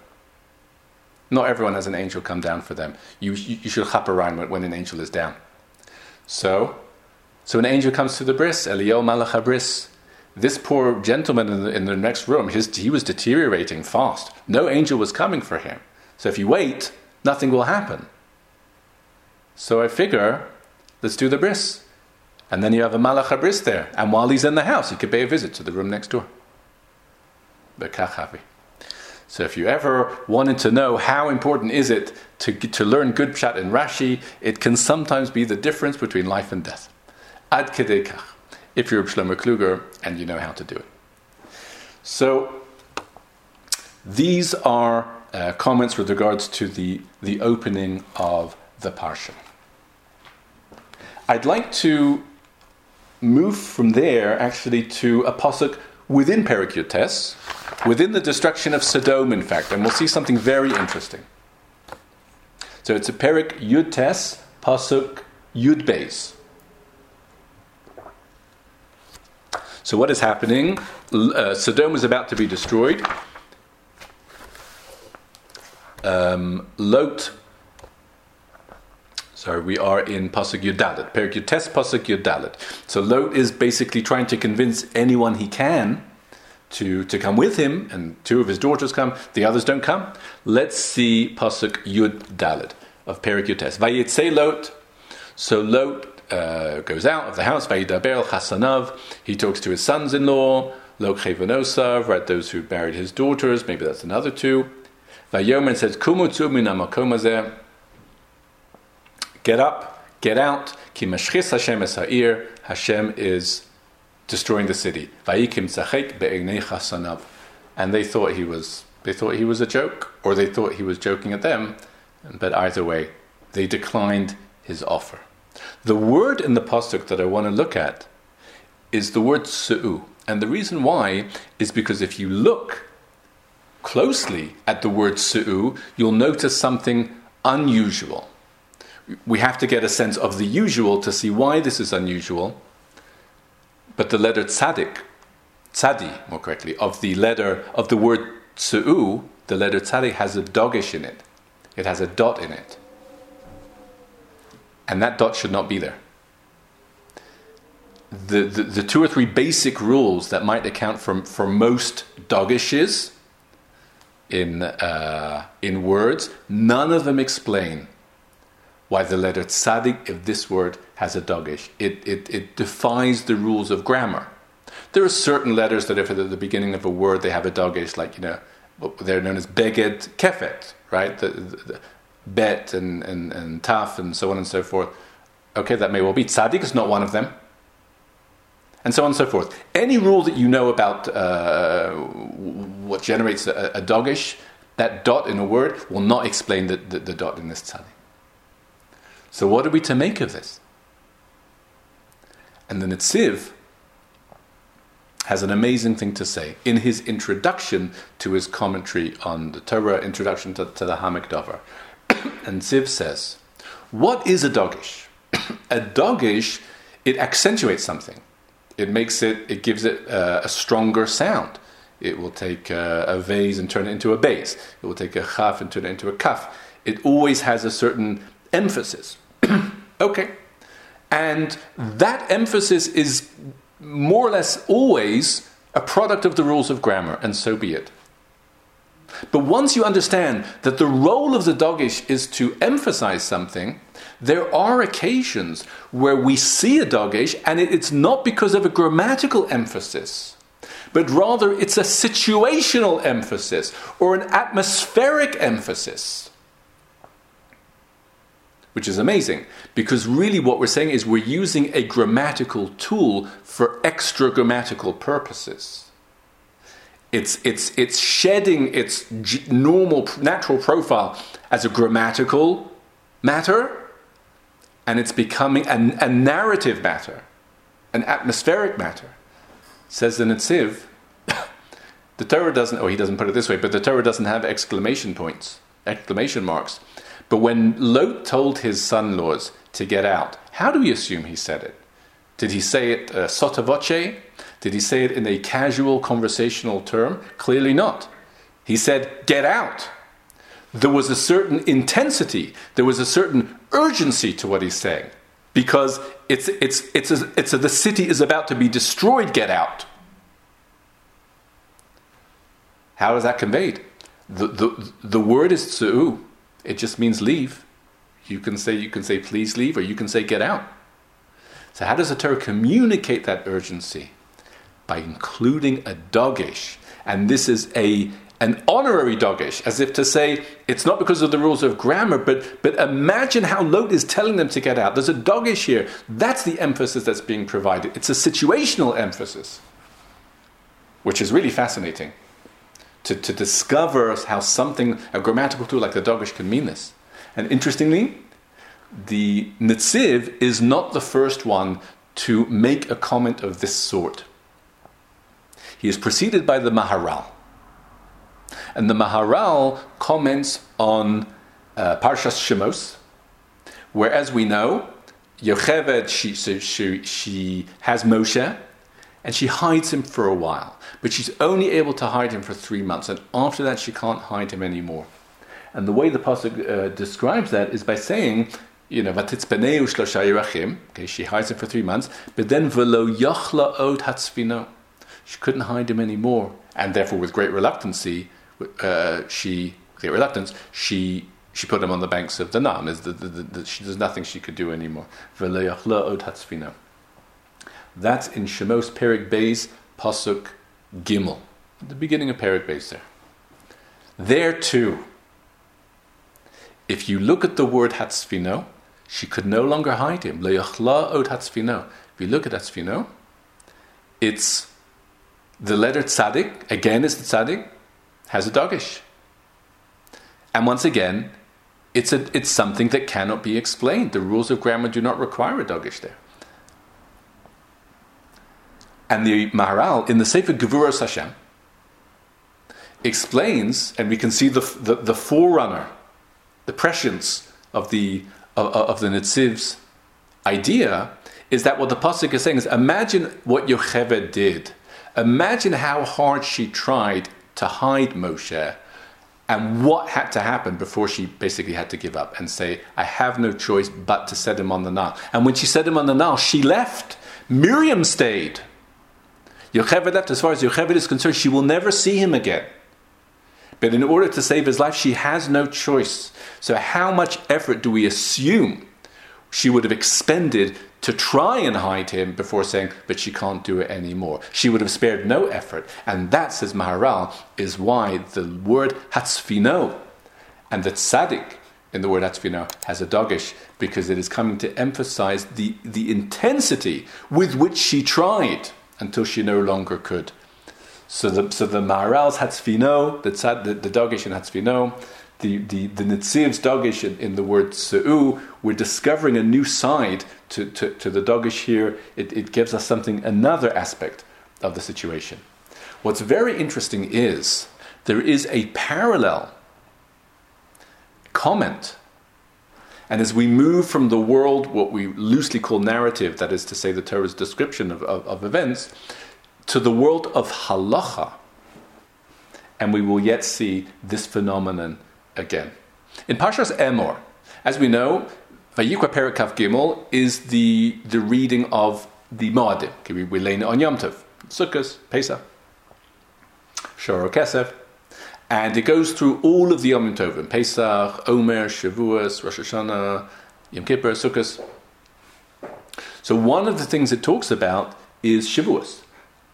Not everyone has an angel come down for them. You you, you should chap around when, when an angel is down. So, so an angel comes to the bris, Eliel Malach HaBris. This poor gentleman in the, in the next room, his he was deteriorating fast. No angel was coming for him. So if you wait, nothing will happen. So I figure, let's do the bris. And then you have a Malach HaBris there. And while he's in the house, he could pay a visit to the room next door. So if you ever wanted to know how important is it to, to learn good pshat and Rashi, it can sometimes be the difference between life and death. Ad kedei kach. If you're Shlomo Kluger and you know how to do it. So these are uh, comments with regards to the, the opening of the Parsha. I'd like to move from there, actually, to a pasuk within Perek Tes, within the destruction of Sodom, in fact, and we'll see something very interesting. So it's a Perek Tes, pasuk Yud Beis. So what is happening? Uh, Sodom is about to be destroyed. Um, Lot. Sorry, we are in pasuk Yud Dalet. Perek Yud Tes, pasuk Yud Dalet. So Lot is basically trying to convince anyone he can to, to come with him, and two of his daughters come, the others don't come. Let's see pasuk Yud Dalet of Perek Yud Tes. Vayitzei Lot. So Lot uh, goes out of the house. Vayidaber el chasanav. He talks to his sons-in-law. Lo chevanosav, right? Those who buried his daughters. Maybe that's another two. Vayomer says kumutzu min hamakom hazeh. Get up, get out. Ki meshchis Hashem es ha'ir. Hashem is destroying the city. Vayikim tzachek be'egnei chasanav. And they thought he was they thought he was a joke, or they thought he was joking at them. But either way, they declined his offer. The word in the pasuk that I want to look at is the word su'u. And the reason why is because if you look closely at the word su'u, you'll notice something unusual. We have to get a sense of the usual to see why this is unusual. But the letter tzaddik, tzadi, more correctly, of the letter of the word tzu'u, the letter tzaddik has a dogesh in it. It has a dot in it. And that dot should not be there. The, the, the two or three basic rules that might account for, for most dogeshes in, uh, in words, none of them explain why the letter tzaddik of this word has a dogesh. It, it it defies the rules of grammar. There are certain letters that if at the beginning of a word they have a dogesh, like, you know, they're known as beged kefet, right? The, the, the bet and, and, and taf and so on and so forth. Okay, that may well be. Tzaddik is not one of them. And so on and so forth. Any rule that you know about uh, what generates a, a dogesh, that dot in a word, will not explain the, the, the dot in this tzaddik. So what are we to make of this? And the Netziv has an amazing thing to say in his introduction to his commentary on the Torah, introduction to, to the Hamak Dover. And Ziv says, what is a dogish? A dogish, it accentuates something. It makes it, it gives it uh, a stronger sound. It will take uh, a vase and turn it into a base. It will take a chaf and turn it into a kaf. It always has a certain emphasis. Okay. And that emphasis is more or less always a product of the rules of grammar, and so be it. But once you understand that the role of the dogish is to emphasize something, there are occasions where we see a dogish, and it's not because of a grammatical emphasis, but rather it's a situational emphasis or an atmospheric emphasis. Which is amazing, because really what we're saying is we're using a grammatical tool for extra grammatical purposes. It's it's it's shedding its g- normal, natural profile as a grammatical matter, and it's becoming an, a narrative matter, an atmospheric matter. Says the Netziv, the Torah doesn't, oh, he doesn't put it this way, but the Torah doesn't have exclamation points, exclamation marks. But when Lot told his son-in-laws to get out, how do we assume he said it? Did he say it uh, sotto voce? Did he say it in a casual conversational term? Clearly not. He said, get out. There was a certain intensity. There was a certain urgency to what he's saying. Because it's it's it's a, it's a, the city is about to be destroyed, get out. How is that conveyed? The, the, the word is tzu'u. It just means leave. You can say, you can say, please leave, or you can say, get out. So how does the Torah communicate that urgency? By including a dogish. And this is a an honorary dogish, as if to say, it's not because of the rules of grammar, but, but imagine how Lot is telling them to get out. There's a dogish here. That's the emphasis that's being provided. It's a situational emphasis, which is really fascinating. To, to discover how something, a grammatical tool like the dogish can mean this. And interestingly, the Netziv is not the first one to make a comment of this sort. He is preceded by the Maharal. And the Maharal comments on uh, Parshas Shemos, where, as we know, Yocheved, she, she, she has Moshe, and she hides him for a while. But she's only able to hide him for three months. And after that, she can't hide him anymore. And the way the Pasuk uh, describes that is by saying, you know, Vatitzpeneu shlosha yerachim. Okay, she hides him for three months. But then, Velo yachla od hatzfino. She couldn't hide him anymore. And therefore, with great reluctancy, uh, she, great reluctance, she she put him on the banks of the Nile. There's, the, the, the, the, there's nothing she could do anymore. Velo yachla od hatzfino. That's in Shemos Perek Beis Pasuk Gimel, the beginning of Perek Beis there. There too, if you look at the word Hatzfino, she could no longer hide him. Le'yachla od Hatzfino. If you look at Hatzfino, it's the letter Tzadik, again it's the Tzadik, has a dogish. And once again, it's a, it's something that cannot be explained. The rules of grammar do not require a dogish there. And the Maharal, in the Sefer Gevuros Hashem, explains, and we can see the the, the forerunner, the prescience of the of, of the Netziv's idea, is that what the Pasuk is saying is, imagine what Yocheved did. Imagine how hard she tried to hide Moshe, and what had to happen before she basically had to give up and say, I have no choice but to set him on the Nile. And when she set him on the Nile, she left. Miriam stayed. Yocheved left. As far as Yocheved is concerned, she will never see him again. But in order to save his life, she has no choice. So how much effort do we assume she would have expended to try and hide him before saying, but she can't do it anymore? She would have spared no effort. And that, says Maharal, is why the word Hatzfino and the Tzadik in the word Hatzfino has a dogish, because it is coming to emphasize the, the intensity with which she tried until she no longer could. So the so the Maharal's Hatzfino, the tzad, the, the dogish in Hatzfino, the, the, the Netziv's dogish in, in the word Tzu'u, we're discovering a new side to, to, to the dogish here. It, it gives us something, another aspect of the situation. What's very interesting is there is a parallel comment. And as we move from the world, what we loosely call narrative, that is to say the Torah's description of, of, of events, to the world of halacha, and we will yet see this phenomenon again. In Parshas Emor, as we know, Vayikra Perek Kaf Gimel is the, the reading of the Moedim. Okay, we, we lay it on Yom Tov, Sukkos, Pesach, Shor HaKesef. And it goes through all of the Yom Tovim, Pesach, Omer, Shavuos, Rosh Hashanah, Yom Kippur, Sukkos. So one of the things it talks about is Shavuos.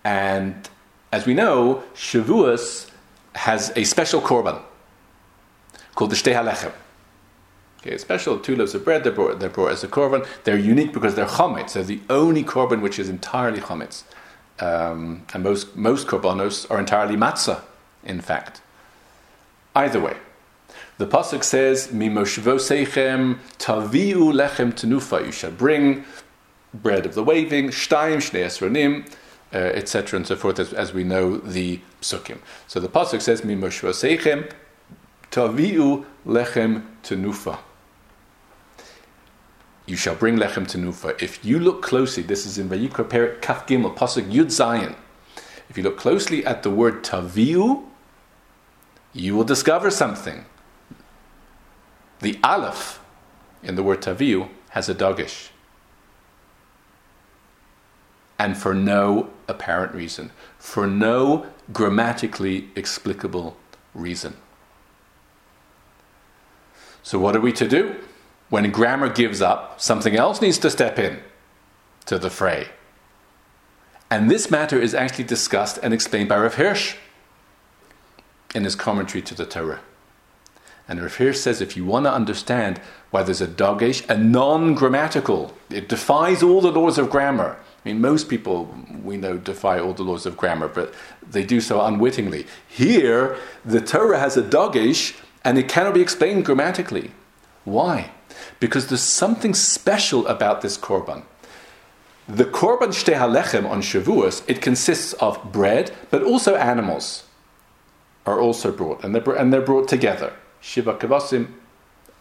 And as we know, Shavuos has a special korban called the Shtei HaLechem. Okay, special two loaves of bread, they're brought, they're brought as a korban. They're unique because they're chametz. They're the only korban which is entirely chametz. Um, and most, most korbanos are entirely matzah, in fact. Either way, the Pasuk says, Mimoshevo seichem taviu lechem tenufa. You shall bring bread of the waving, shtaim shnei esronim, Uh, et cetera and so forth, as, as we know the psukim. So the pasuk says, "Mimoshevo seichem taviu lechem tenufa." You shall bring lechem tenufa. If you look closely, this is in Vayikra Perek Kaf Gimel pasuk Yud Zayin. If you look closely at the word taviu, you will discover something. The aleph in the word taviu has a dagesh. And for no apparent reason, for no grammatically explicable reason. So what are we to do? When grammar gives up, something else needs to step in to the fray. And this matter is actually discussed and explained by Rav Hirsch in his commentary to the Torah. And Rav Hirsch says, if you want to understand why there's a dogesh, a non-grammatical, it defies all the laws of grammar. I mean, most people, we know, defy all the laws of grammar, but they do so unwittingly. Here, the Torah has a dogesh, and it cannot be explained grammatically. Why? Because there's something special about this korban. The korban shtei halechem on Shavuos, it consists of bread, but also animals are also brought, and they're, and they're brought together. Shiva kavasim,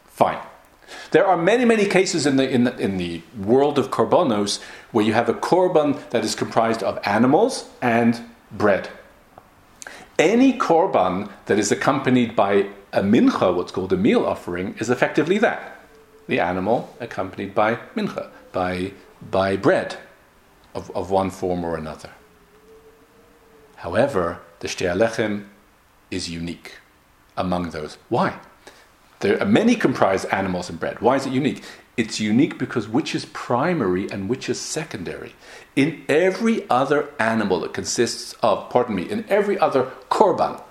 fine. There are many, many cases in the, in the in the world of korbanos where you have a korban that is comprised of animals and bread. Any korban that is accompanied by a mincha, what's called a meal offering, is effectively that. The animal accompanied by mincha, by, by bread of, of one form or another. However, the shtei halechem is unique among those. Why? There are many comprise animals and bread. Why is it unique? It's unique because which is primary and which is secondary. In every other animal that consists of, pardon me, in every other korban,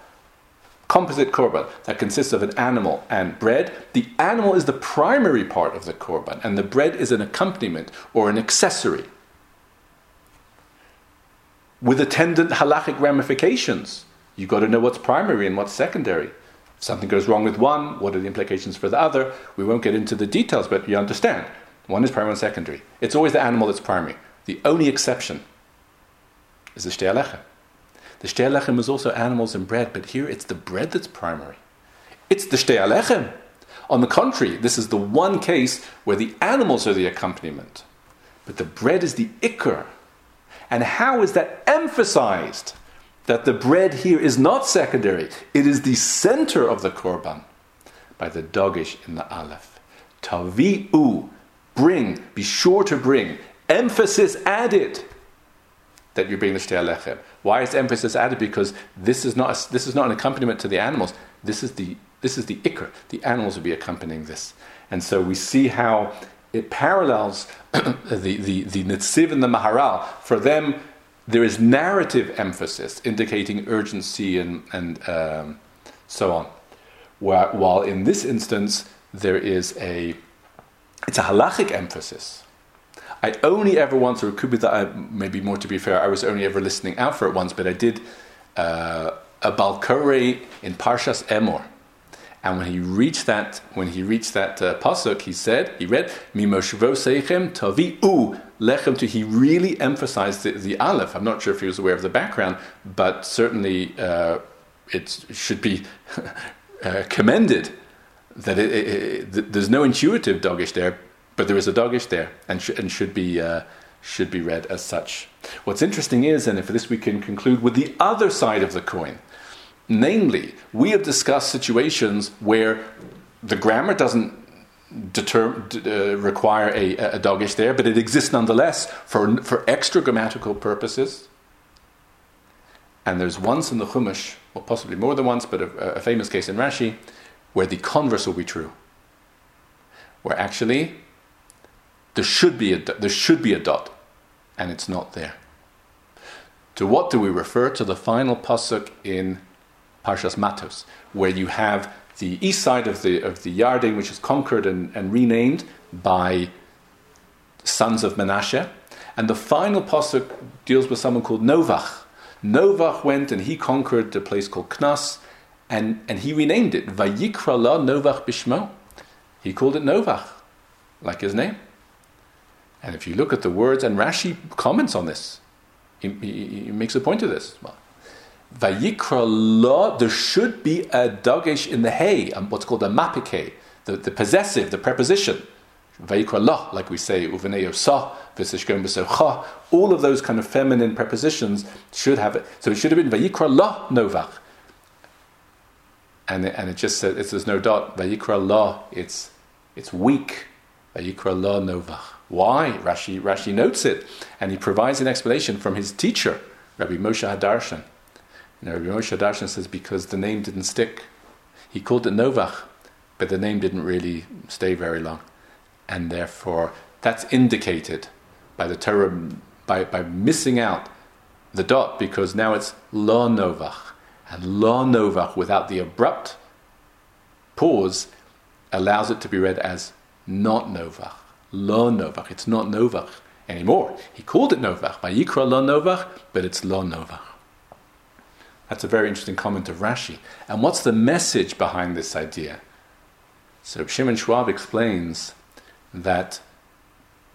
composite korban, that consists of an animal and bread, the animal is the primary part of the korban, and the bread is an accompaniment or an accessory with attendant halachic ramifications. You've got to know what's primary and what's secondary. Something goes wrong with one, what are the implications for the other? We won't get into the details, but you understand. One is primary and secondary. It's always the animal that's primary. The only exception is the shtei halechem. The shtei halechem is also animals and bread, but here it's the bread that's primary. It's the shtei halechem. On the contrary, this is the one case where the animals are the accompaniment, but the bread is the ikar. And how is that emphasized? That the bread here is not secondary. It is the center of the korban. By the dogesh in the aleph. Tavi'u. Bring. Be sure to bring. Emphasis added. That you bring the shtei halechem. Why is emphasis added? Because this is not a, this is not an accompaniment to the animals. This is the this is the ikr. The animals will be accompanying this. And so we see how it parallels the, the, the Netziv and the Maharal. For them, there is narrative emphasis indicating urgency and, and um, so on. While, while in this instance, there is a, it's a halachic emphasis. I only ever once, or it could be that I, maybe more to be fair, I was only ever listening out for it once, but I did uh, a balkore in Parshas Emor. And when he reached that, when he reached that uh, pasuk, he said, he read, Mimoshevo seichem tavi'u lechem to, he really emphasized the, the aleph. I'm not sure if he was aware of the background, but certainly uh, it should be uh, commended that it, it, it, there's no intuitive dogish there, but there is a dogish there, and, sh- and should be uh, should be read as such. What's interesting is, and for this we can conclude with the other side of the coin, namely, we have discussed situations where the grammar doesn't Deter, uh, require a, a dogish there, but it exists nonetheless for for extra grammatical purposes. And there's once in the Chumash, or possibly more than once, but a, a famous case in Rashi, where the converse will be true, where actually there should be a there should be a dot, and it's not there. To what do we refer? To the final pasuk in Parshas Matos, where you have the east side of the of the Yarden, which is conquered and, and renamed by sons of Menashe. And the final pasuk deals with someone called Novach. Novach went and he conquered a place called Knas, and, and he renamed it Vayikra la Novach Bishmo. He called it Novach, like his name. And if you look at the words, and Rashi comments on this, he, he, he makes a point of this. Well, Vayikra la, there should be a dogesh in the hey, what's called a mapike, the, the possessive, the preposition. Vayikra la, like we say, uveneo sa, v'sishgon b'socha, all of those kind of feminine prepositions should have it. So it should have been Vayikra la novach. And it, and it just says, it says no dot, Vayikra la, it's, it's weak. Vayikra la novach. Why? Rashi, Rashi notes it, and he provides an explanation from his teacher, Rabbi Moshe Hadarshan. Now, Rabbi Moshe Hadarshan says because the name didn't stick. He called it Novach, but the name didn't really stay very long. And therefore, that's indicated by the Torah, by, by missing out the dot, because now it's La Novach. And La Novach, without the abrupt pause, allows it to be read as not Novach. La Novach. It's not Novach anymore. He called it Novach by Yikra La Novach, but it's La Novach. That's a very interesting comment of Rashi. And what's the message behind this idea? So Shimon Schwab explains that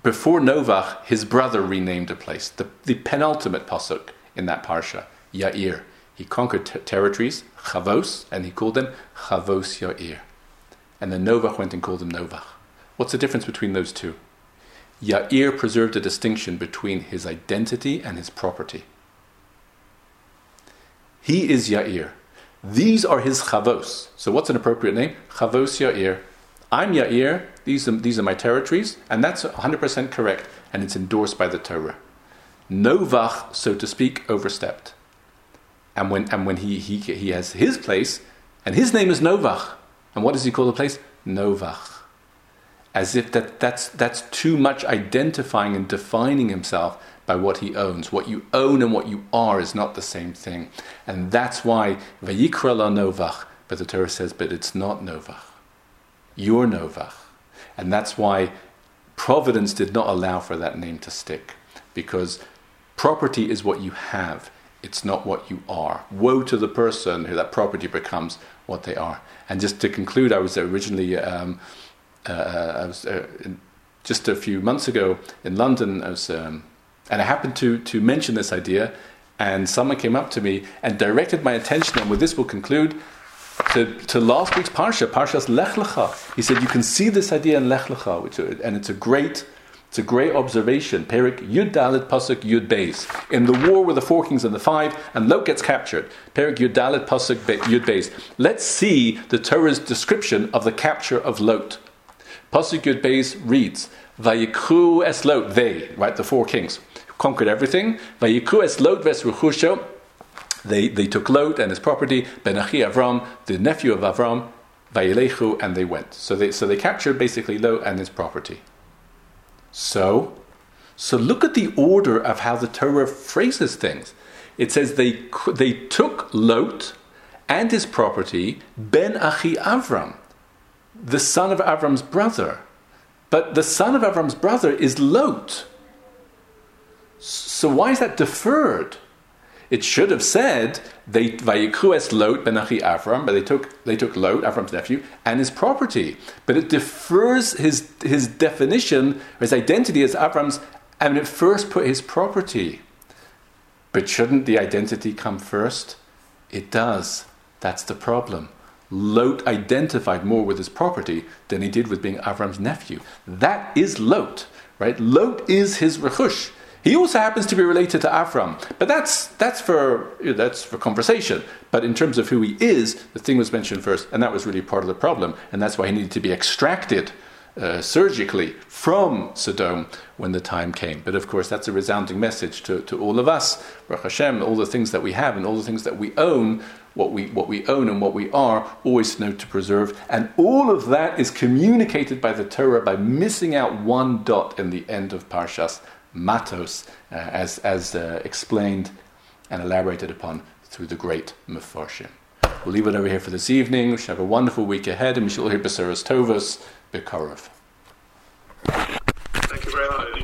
before Novach, his brother renamed a place, the, the penultimate pasuk in that parsha, Yair. He conquered ter- territories, Chavos, and he called them Chavos Yair. And then Novach went and called them Novach. What's the difference between those two? Yair preserved a distinction between his identity and his property. He is Yair. These are his Chavos. So what's an appropriate name? Chavos Yair. I'm Yair. These are, these are my territories. And that's one hundred percent correct. And it's endorsed by the Torah. Novach, so to speak, overstepped. And when and when he, he, he has his place, and his name is Novach. And what does he call the place? Novach. As if that, that's, that's too much identifying and defining himself by what he owns. What you own and what you are is not the same thing. And that's why Vayikra la Novach, but the Torah says, but it's not Novach. You're Novach. And that's why Providence did not allow for that name to stick. Because property is what you have. It's not what you are. Woe to the person who that property becomes what they are. And just to conclude, I was originally... Um, uh, I was uh, just a few months ago in London, I was... Um, And I happened to, to mention this idea, and someone came up to me and directed my attention, and with this we'll conclude, to, to last week's Parsha, Parshas Lech Lecha. He said, you can see this idea in Lech Lecha, which, and it's a great it's a great observation. Perik Yud Dalet Pasuk Yud Beis. In the war with the four kings and the five, and Lot gets captured. Perik Yud Dalet Pasuk Yud Beis. Let's see the Torah's description of the capture of Lot. Pasuk Yud Beis reads, Vayikru es Lot, they, right, the four kings, conquered everything. Vayikru es Lot ves rechusho, they they took Lot and his property. Ben achi Avram, the nephew of Avram, vayelechu, and they went. So they so they captured basically Lot and his property. So, so look at the order of how the Torah phrases things. It says they they took Lot and his property. Ben achi Avram, the son of Avram's brother. But the son of Avram's brother is Lot. So why is that deferred? It should have said they vayikru es Lot ben achi Avram, but they took they took Lot, Avram's nephew, and his property. But it defers his his definition, his identity as Avram's and at first put his property. But shouldn't the identity come first? It does. That's the problem. Lot identified more with his property than he did with being Avram's nephew. That is Lot, right? Lot is his rechush. He also happens to be related to Avram, but that's that's for that's for conversation. But in terms of who he is, the thing was mentioned first, and that was really part of the problem, and that's why he needed to be extracted uh, surgically from Sodom when the time came. But of course, that's a resounding message to, to all of us. Baruch Hashem, all the things that we have and all the things that we own, what we what we own and what we are, always to know to preserve. And all of that is communicated by the Torah by missing out one dot in the end of Parshas Matos, uh, as as uh, explained and elaborated upon through the great Mefarshim. We'll leave it over here for this evening. We shall have a wonderful week ahead, and we shall hear B'seras Tovos B'Korov. Thank you very much.